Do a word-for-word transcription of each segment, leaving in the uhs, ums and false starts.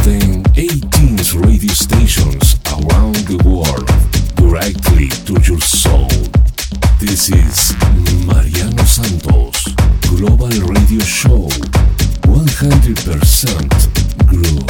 than eighteen radio stations around the world, directly to your soul. This is Mariano Santos Global Radio Show, one hundred percent Groove.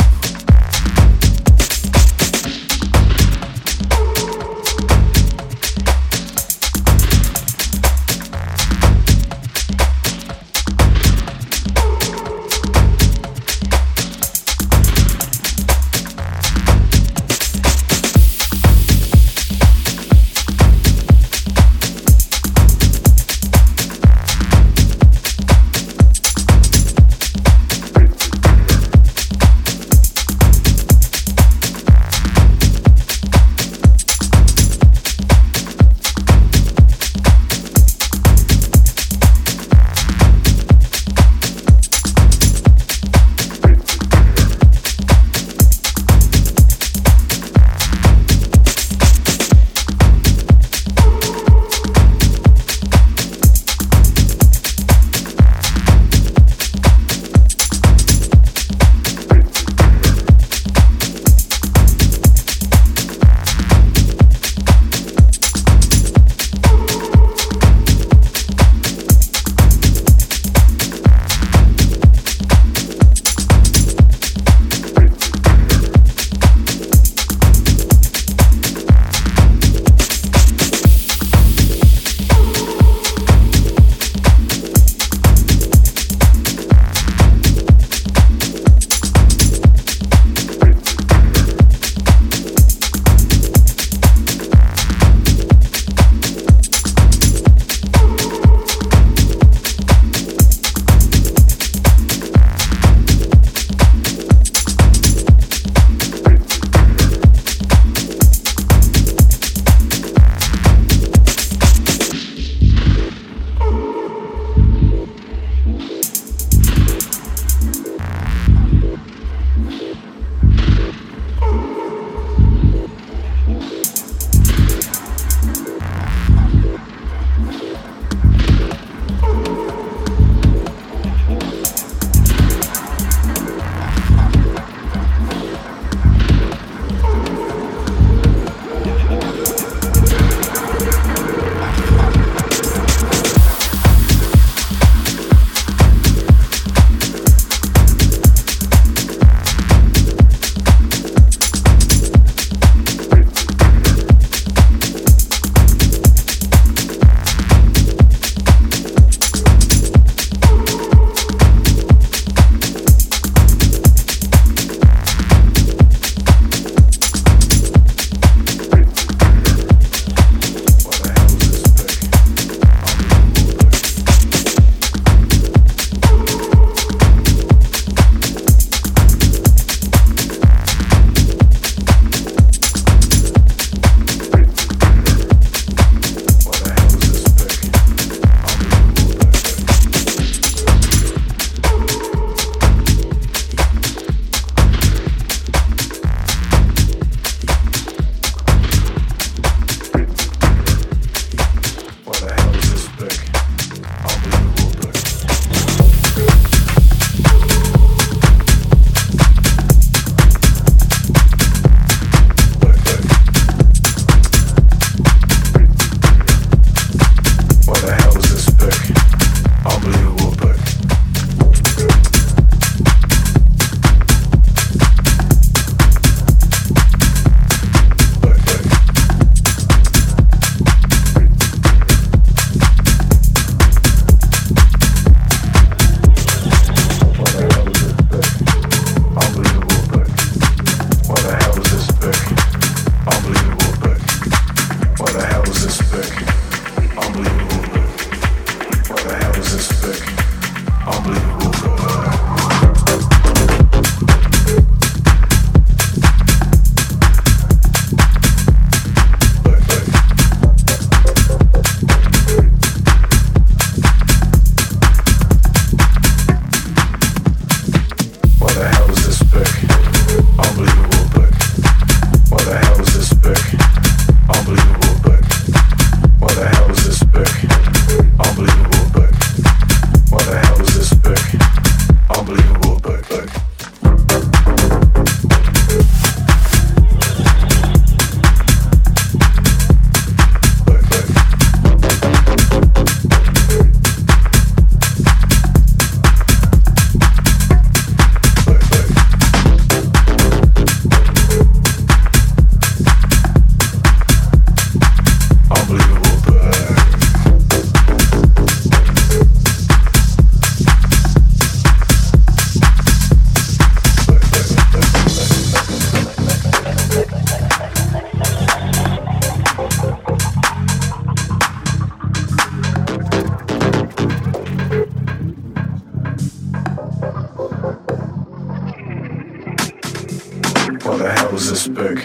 What the hell is this book?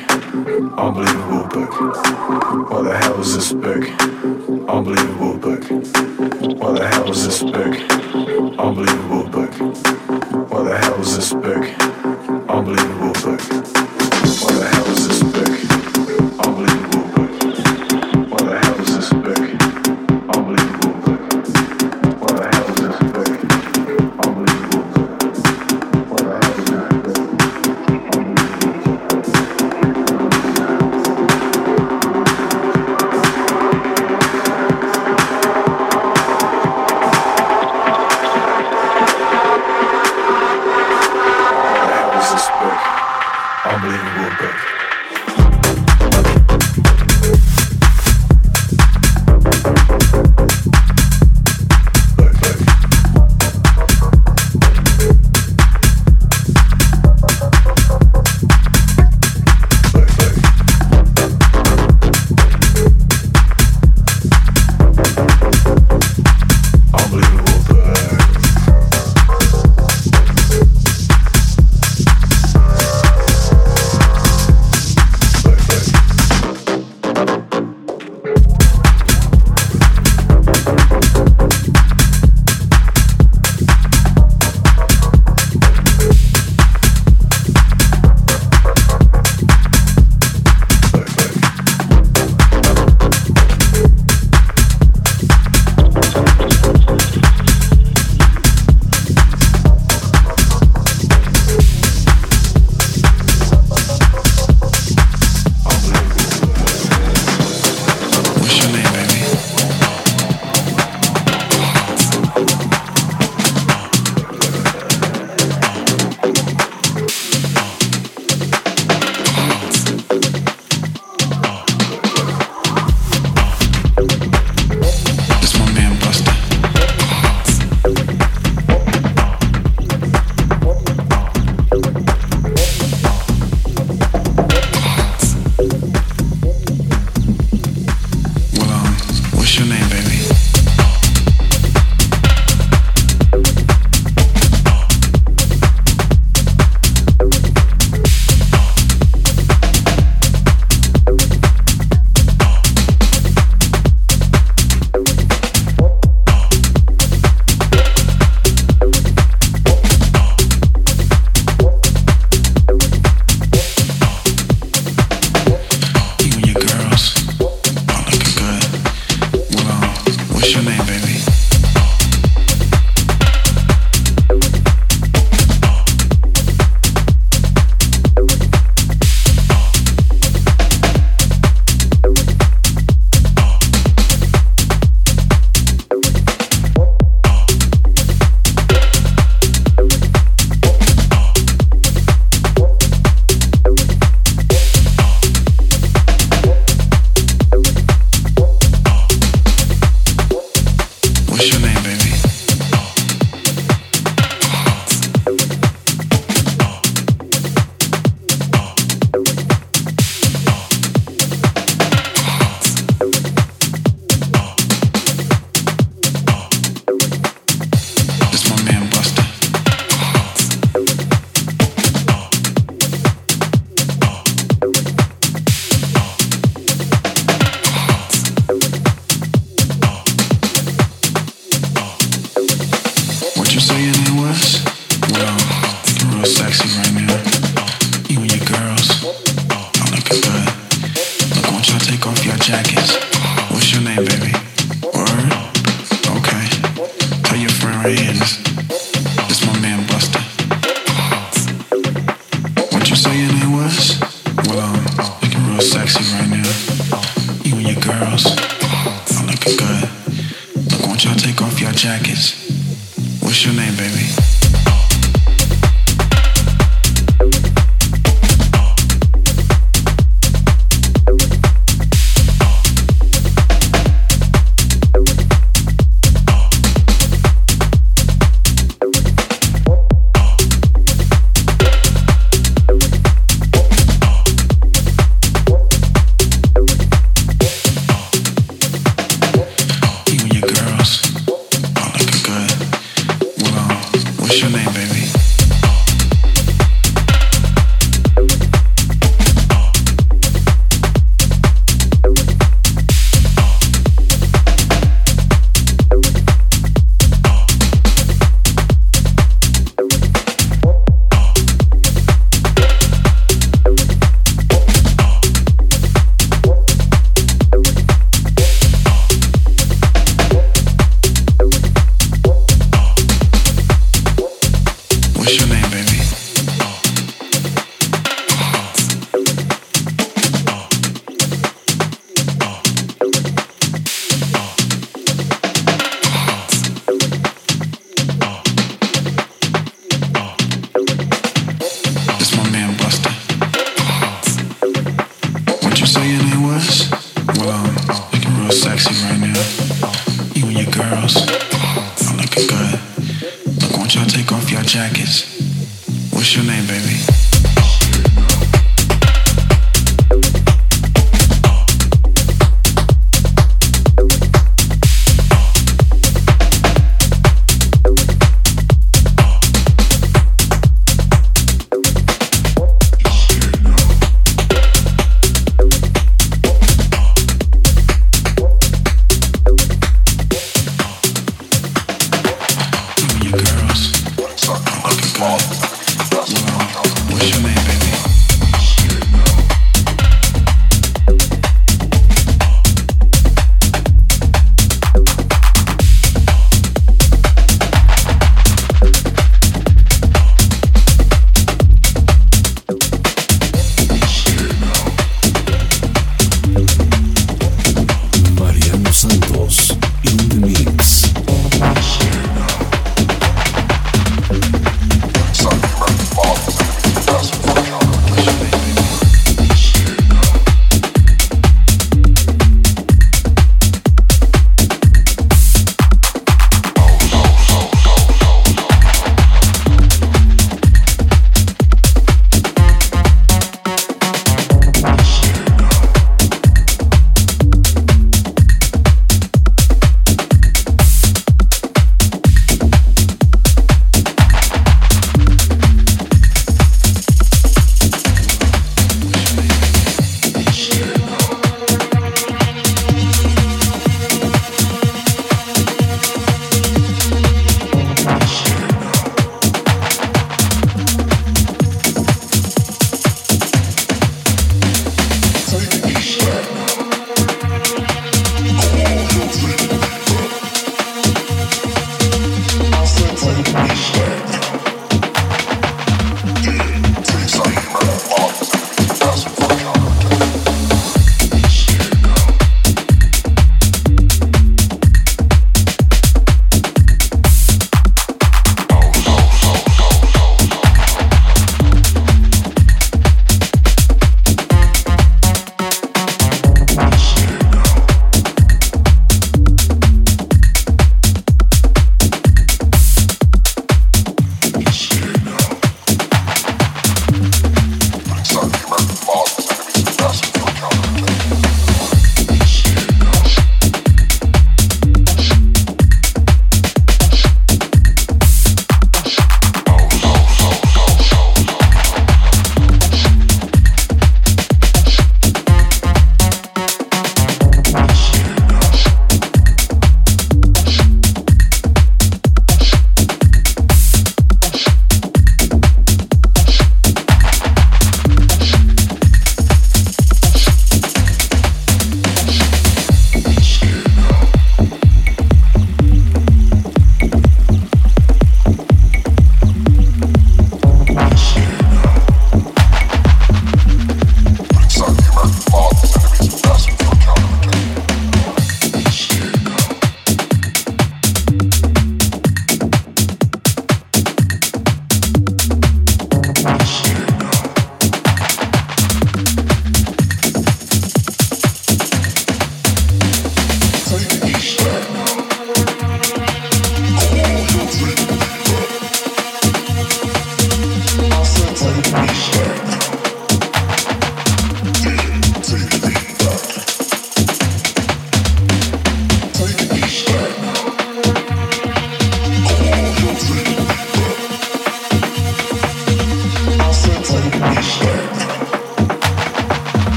Unbelievable book. What the hell is this book? Unbelievable book. What the hell is this book? Unbelievable book. What the hell is this book? Unbelievable book. What the hell is this book? Unbelievable book. What the hell is this book?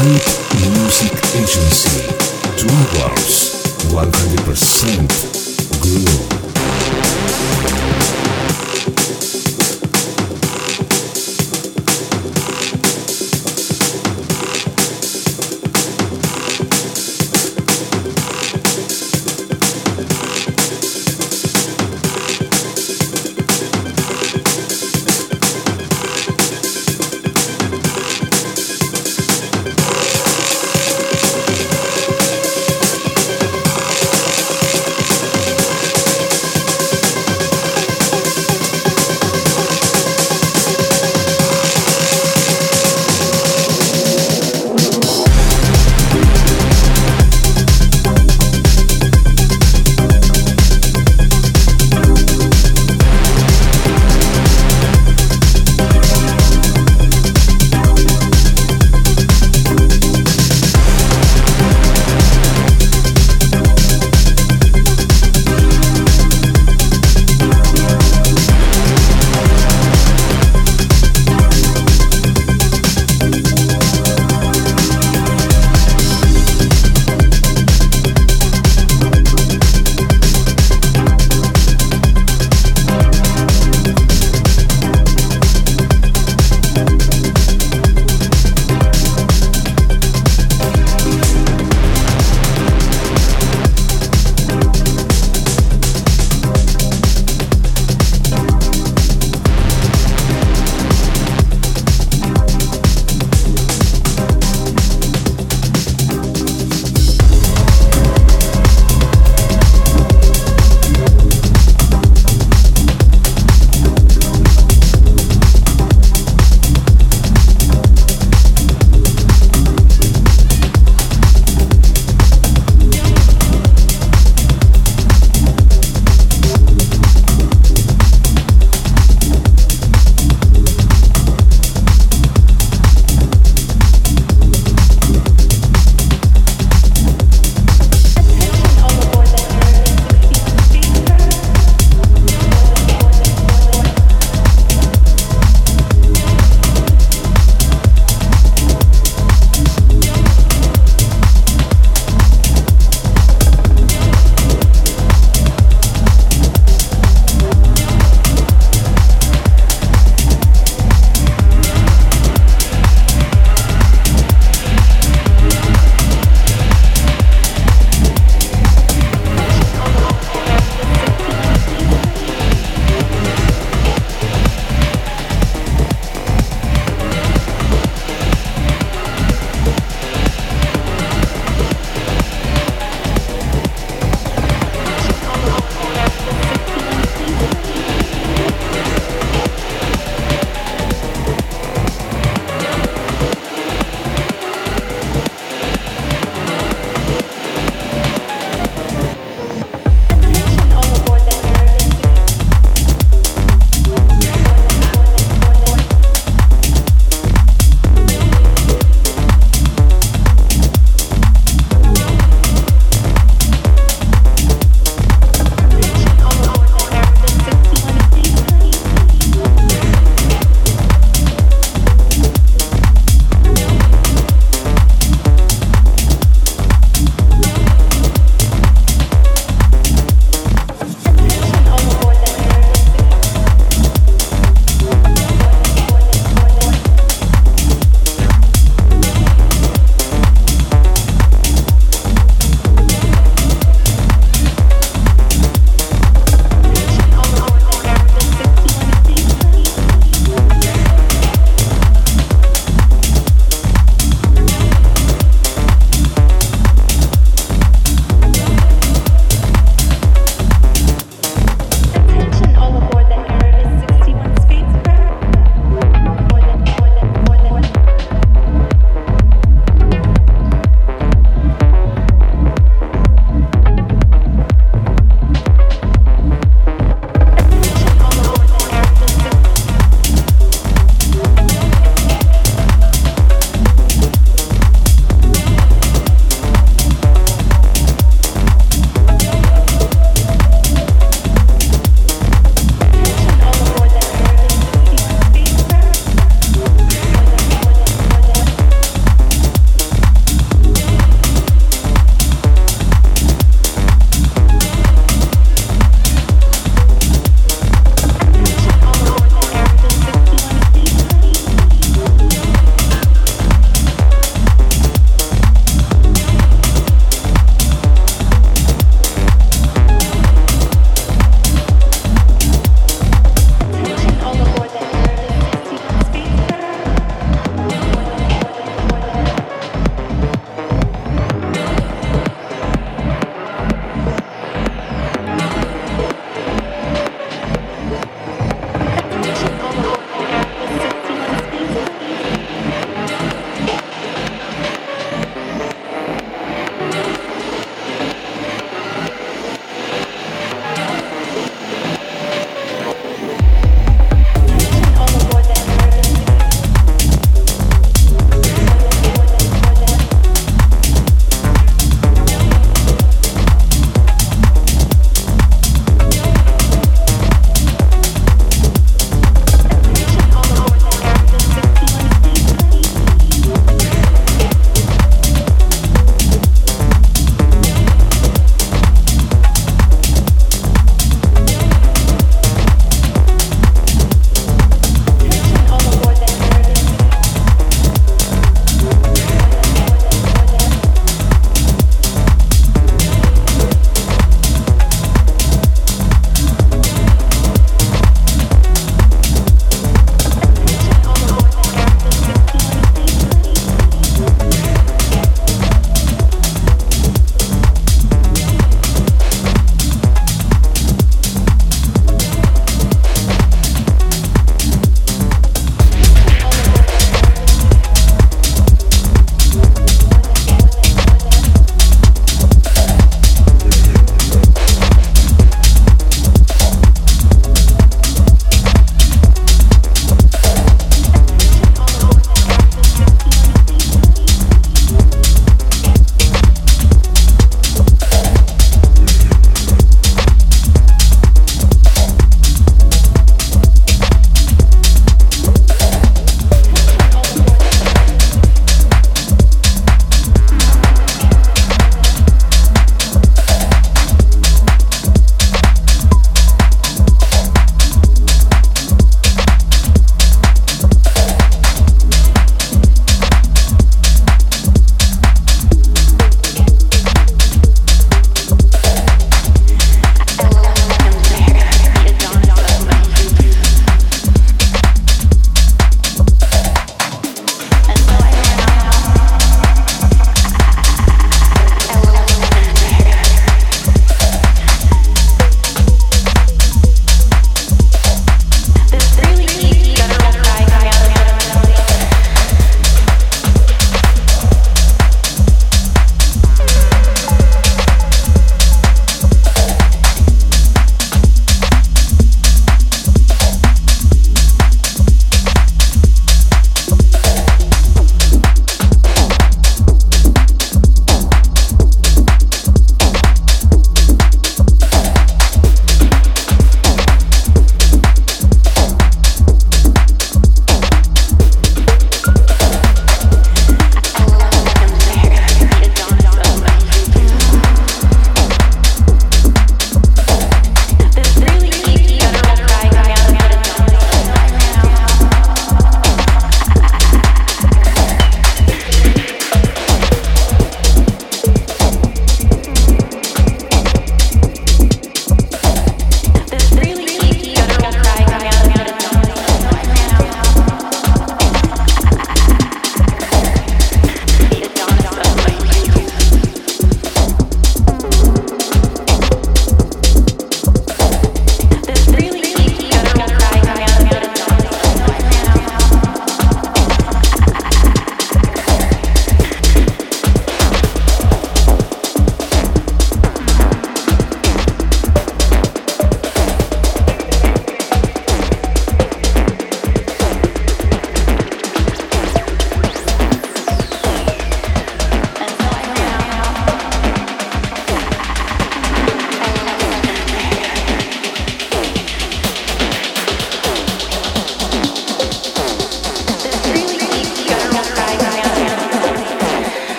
White Music Agency. Two hours, one hundred percent groove.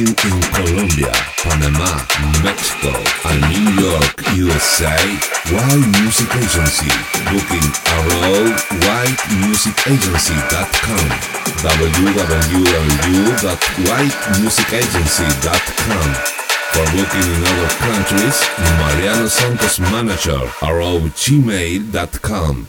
working in Colombia, Panama, Mexico, and New York, U S A. Wild Music Agency. Booking arrow white music agency dot com. w w w dot white music agency dot com. For booking in other countries, Mariano Santos Manager, arrow gmail dot com.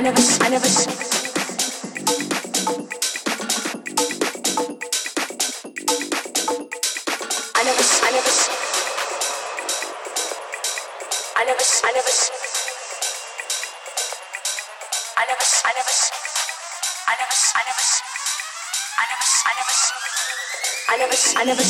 I never, I never. I never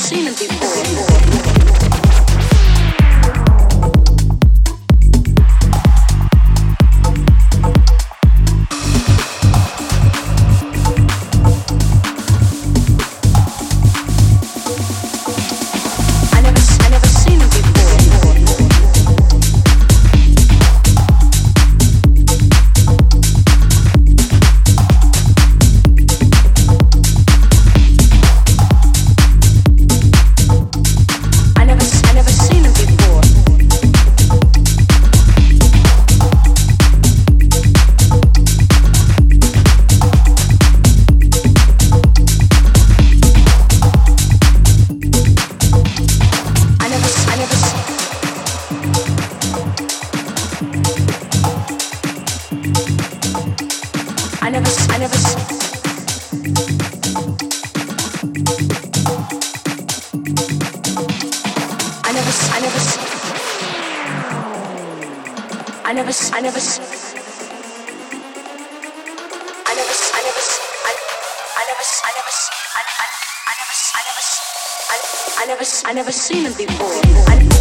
seen him before. I never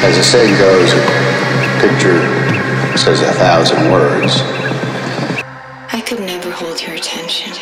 As the saying goes, a picture says a thousand words. I could never hold your attention.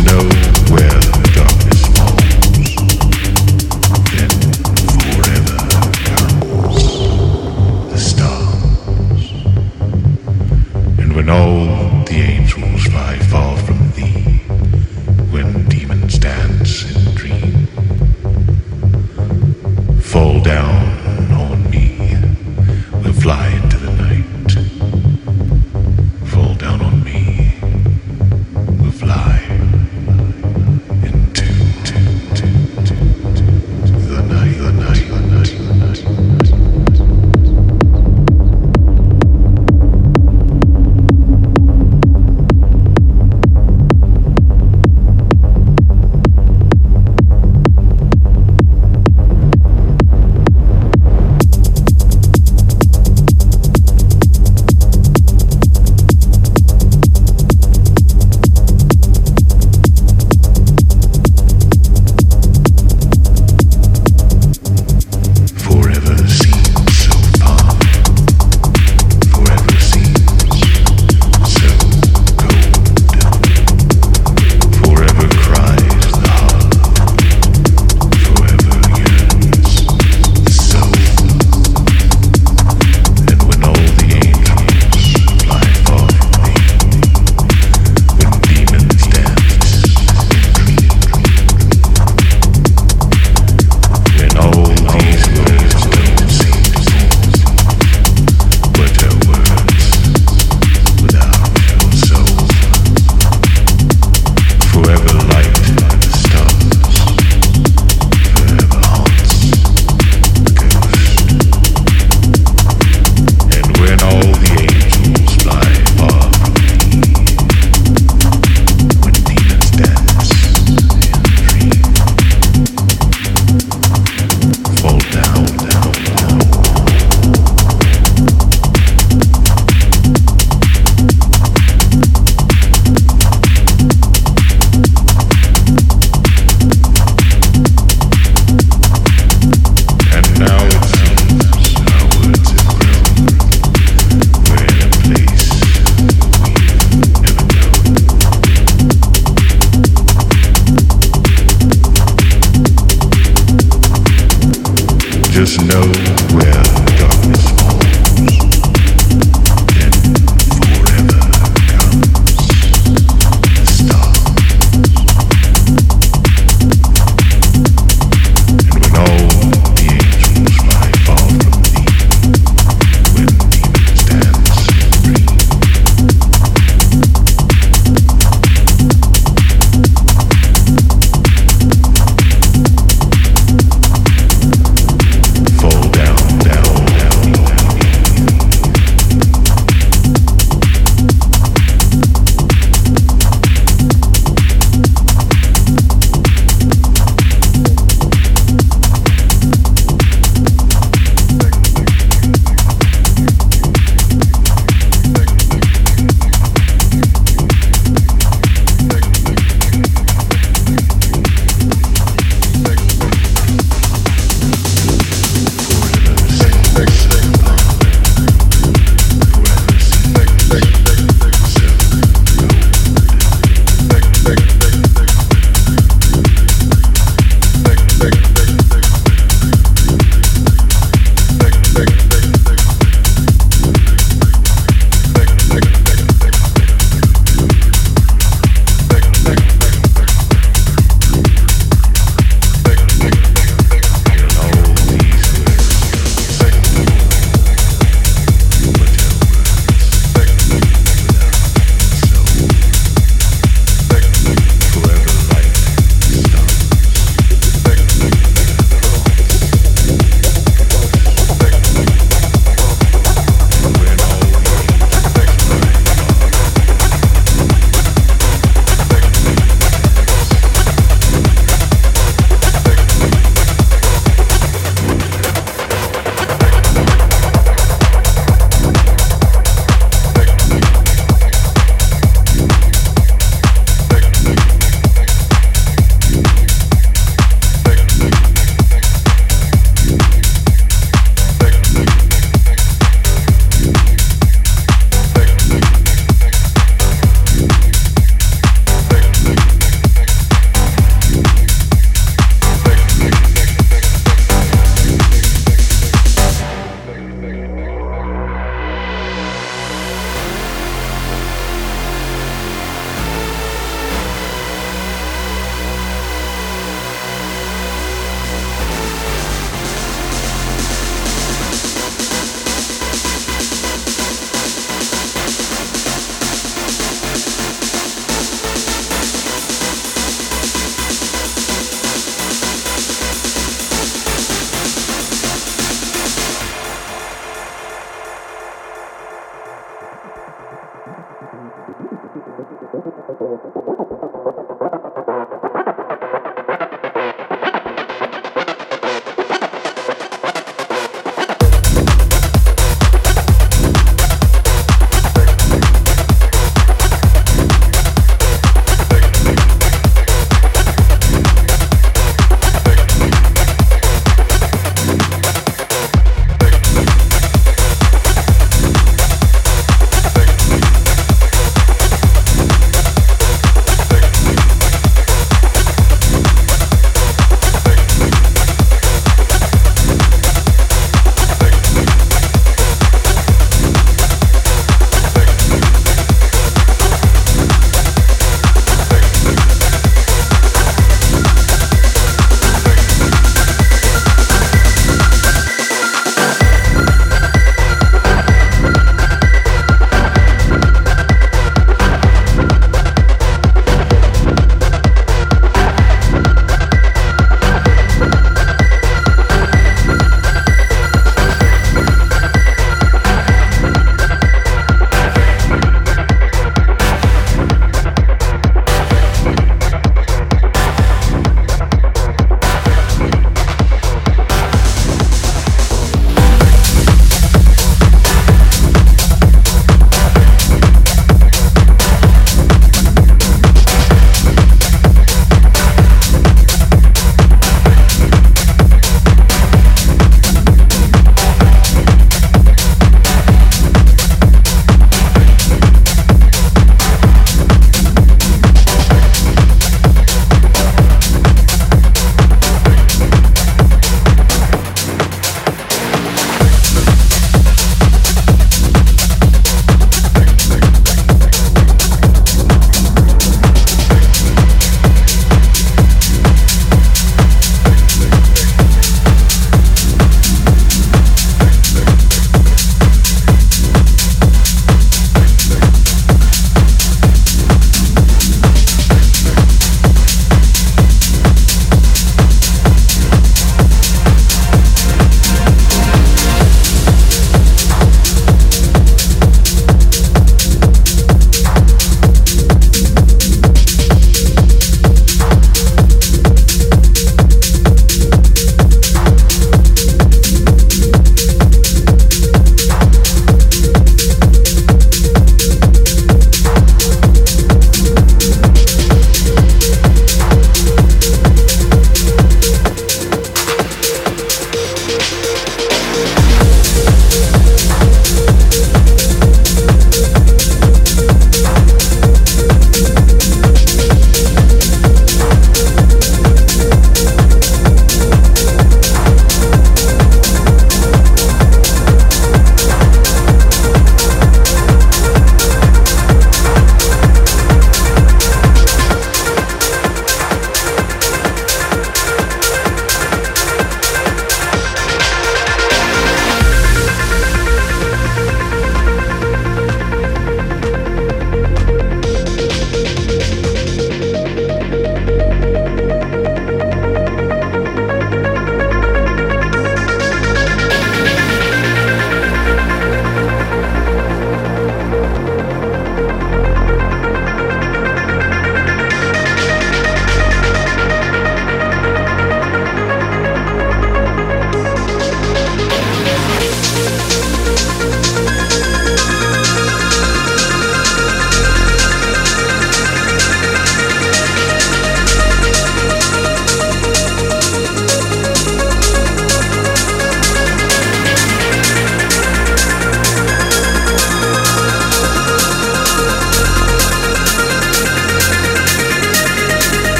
Down, down.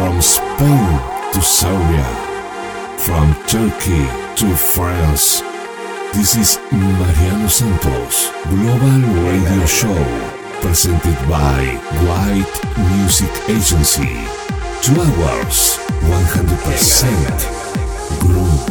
From Spain to Serbia, from Turkey to France, this is Mariano Santos Global Radio Show, presented by White Music Agency. Two hours, one hundred percent groove.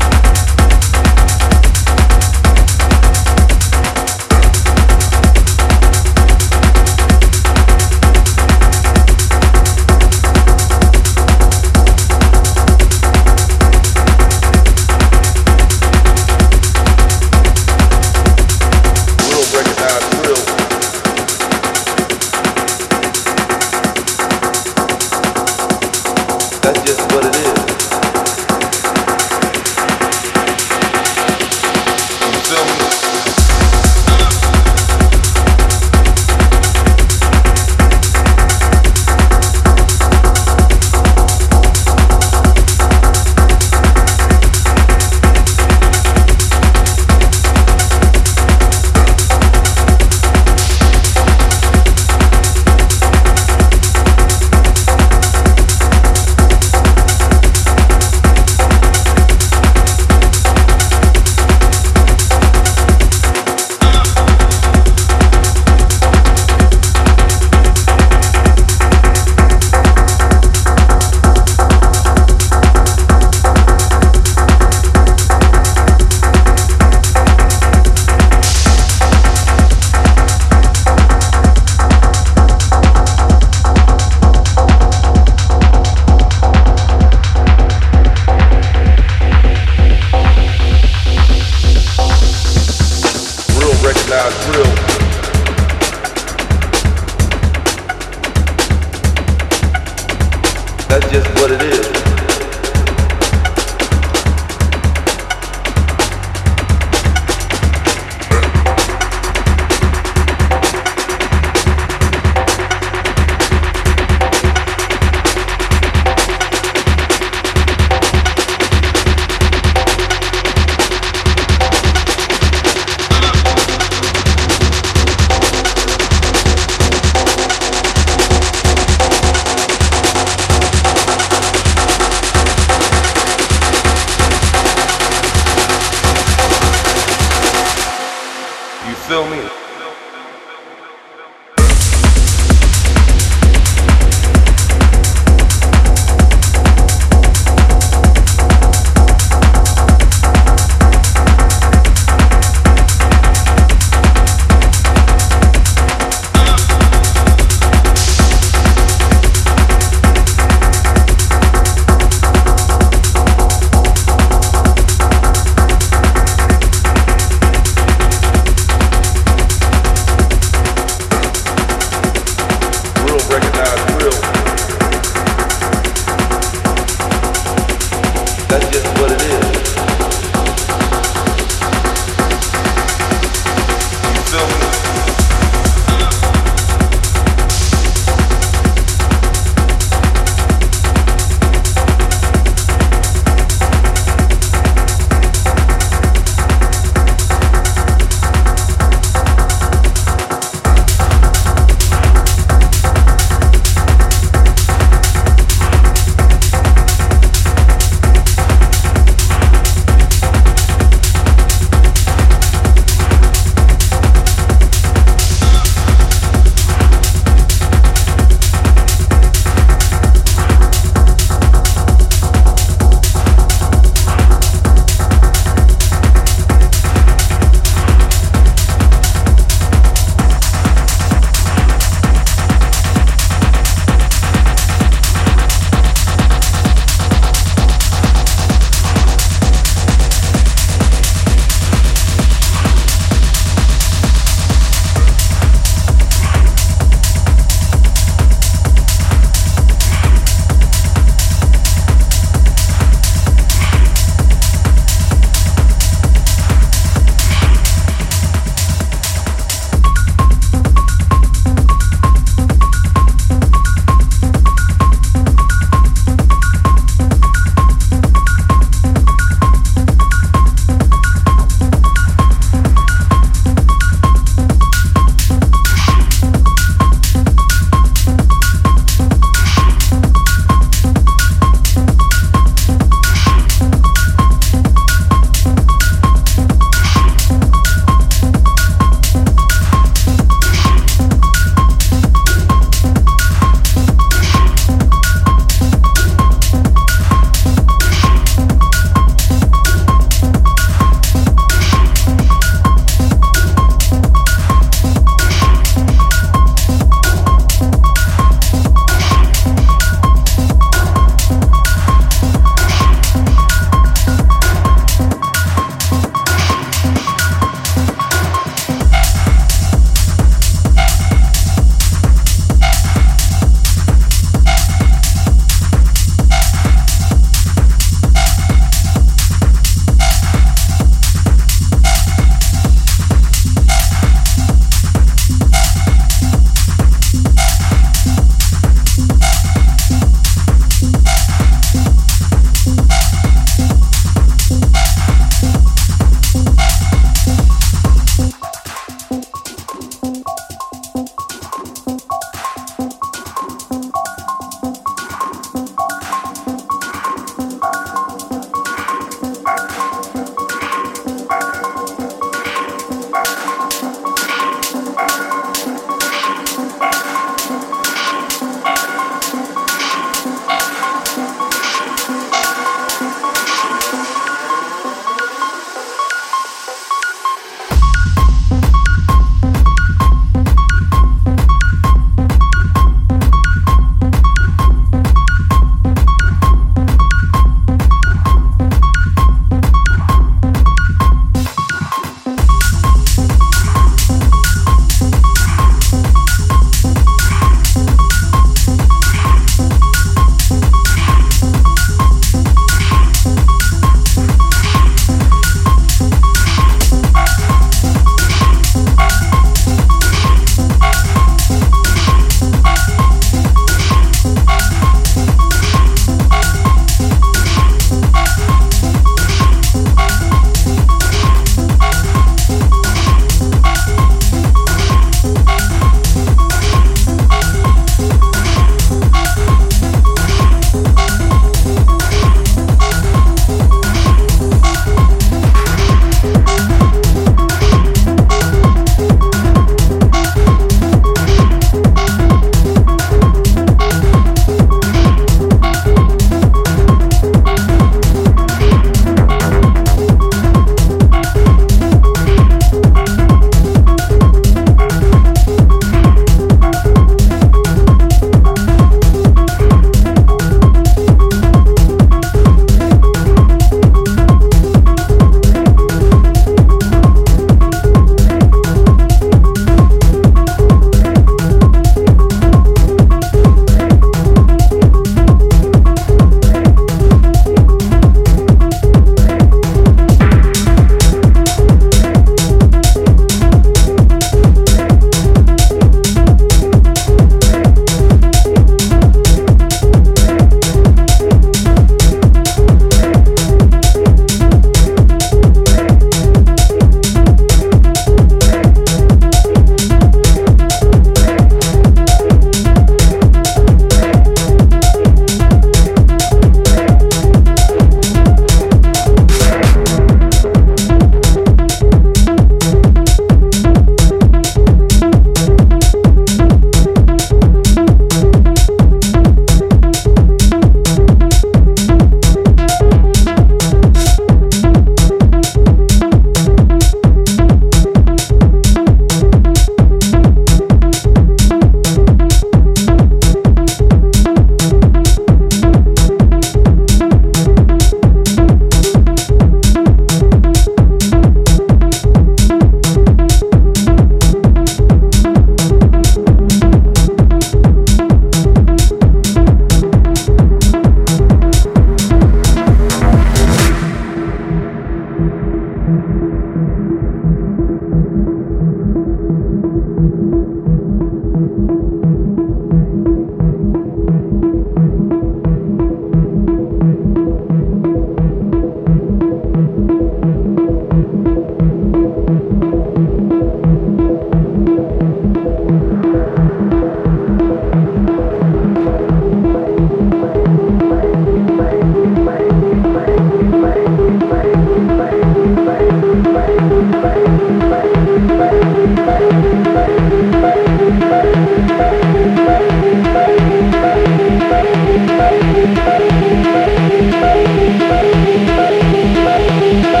Bye.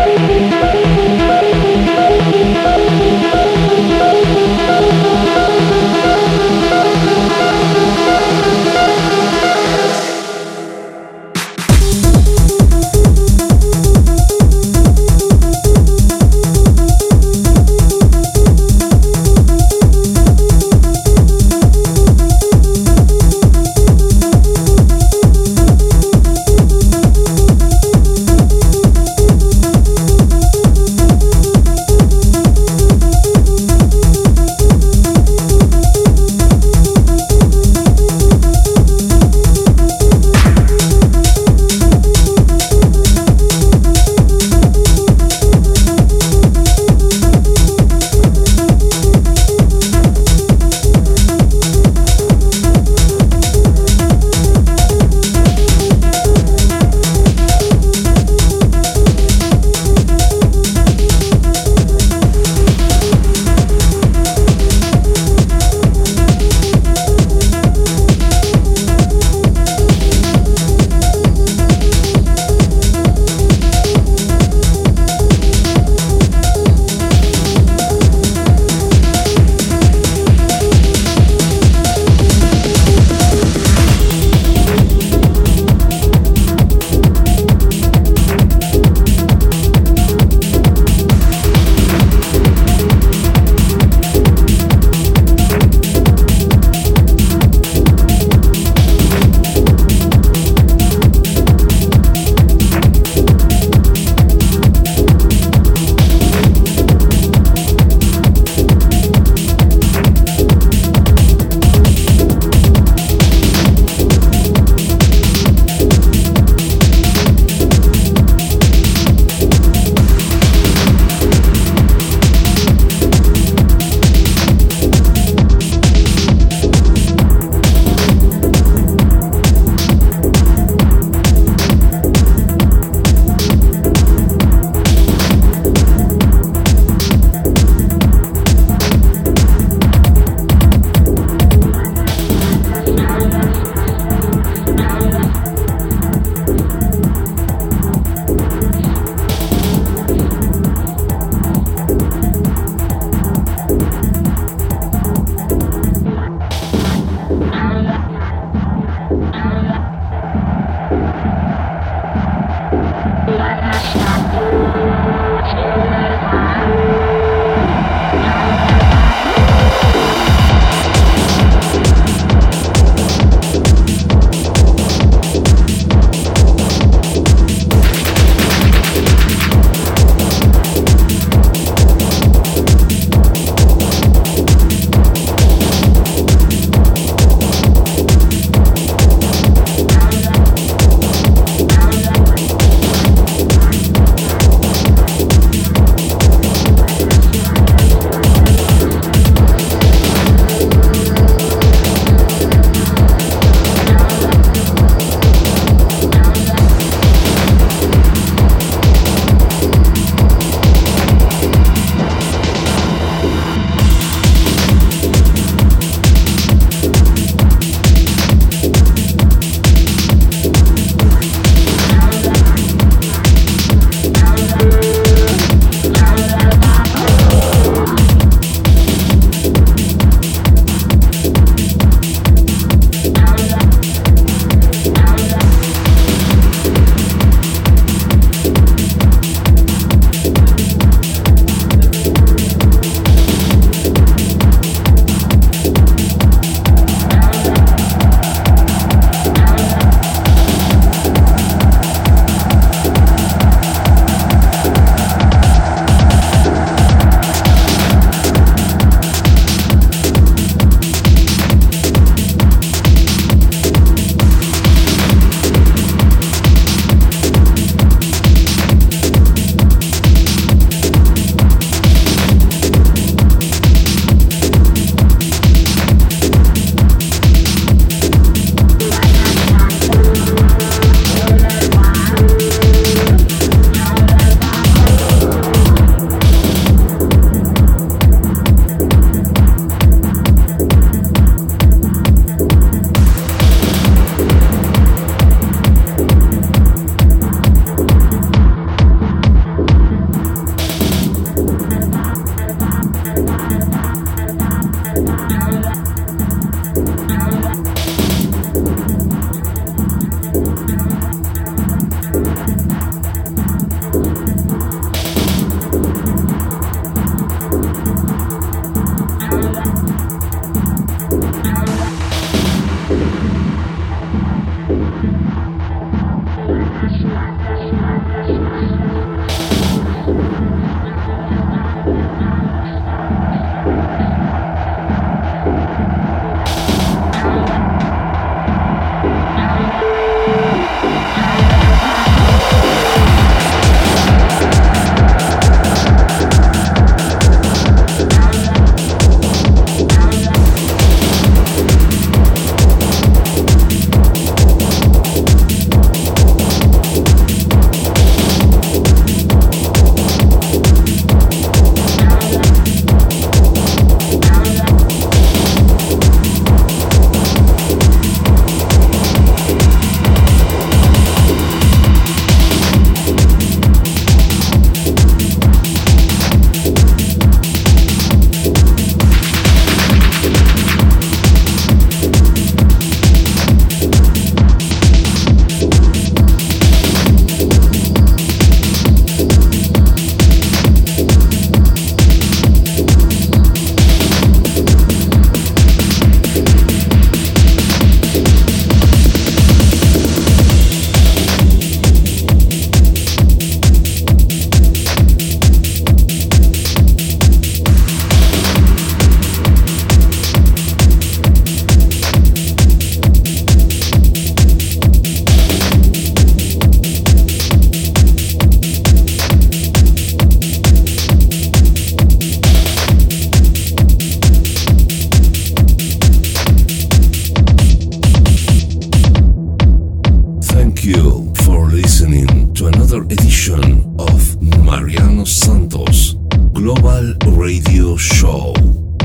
Hermanos Santos Global Radio Show.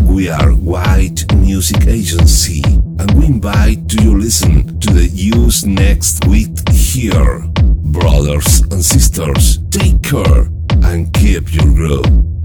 We are White Music Agency and we invite you to listen to the news next week here. Brothers and sisters, take care and keep your groove.